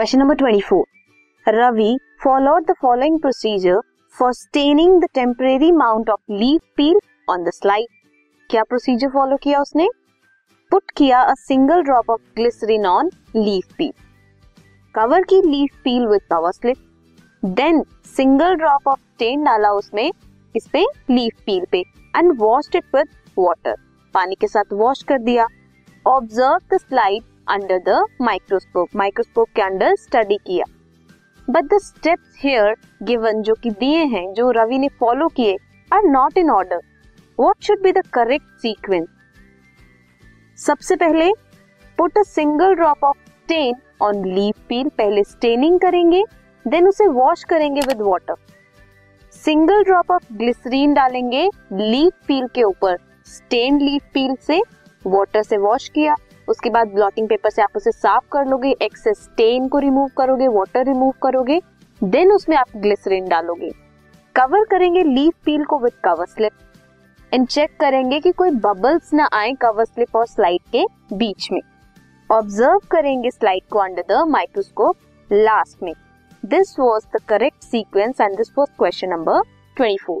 Question number 24, Ravi followed the following procedure for staining the temporary amount of leaf peel on the slide. क्या procedure follow किया उसने? Put किया a single drop of glycerine on leaf peel, cover की leaf peel with cover slip, then single drop of stain डाला उसमें इस पे leaf peel पे and washed it with water, पानी के साथ वॉश कर दिया। Observe the slide under the microscope, microscope के अंडर स्टडी किया। But the steps here given जो कि दिए हैं, जो रवि ने फॉलो किए, are not in order. What should be the correct sequence? सबसे पहले put a single drop of stain on leaf peel, पहले स्टेनिंग करेंगे, देन उसे वॉश करेंगे with water. Single drop of glycerine डालेंगे लीफ पील के ऊपर, स्टेन लीफ पील से वाटर से वॉश किया। उसके बाद ब्लॉटिंग पेपर से आप उसे साफ कर लोगे, एक्सेस स्टेन को रिमूव करोगे, वाटर रिमूव करोगे, देन उसमें आप ग्लिसरीन डालोगे। कवर करेंगे लीफ पील को with cover slip and check करेंगे कि कोई बबल्स ना आए कवर स्लिप और स्लाइड के बीच में। ऑब्जर्व करेंगे स्लाइड को अंडर द माइक्रोस्कोप लास्ट में। This was the correct sequence and this was question number 24.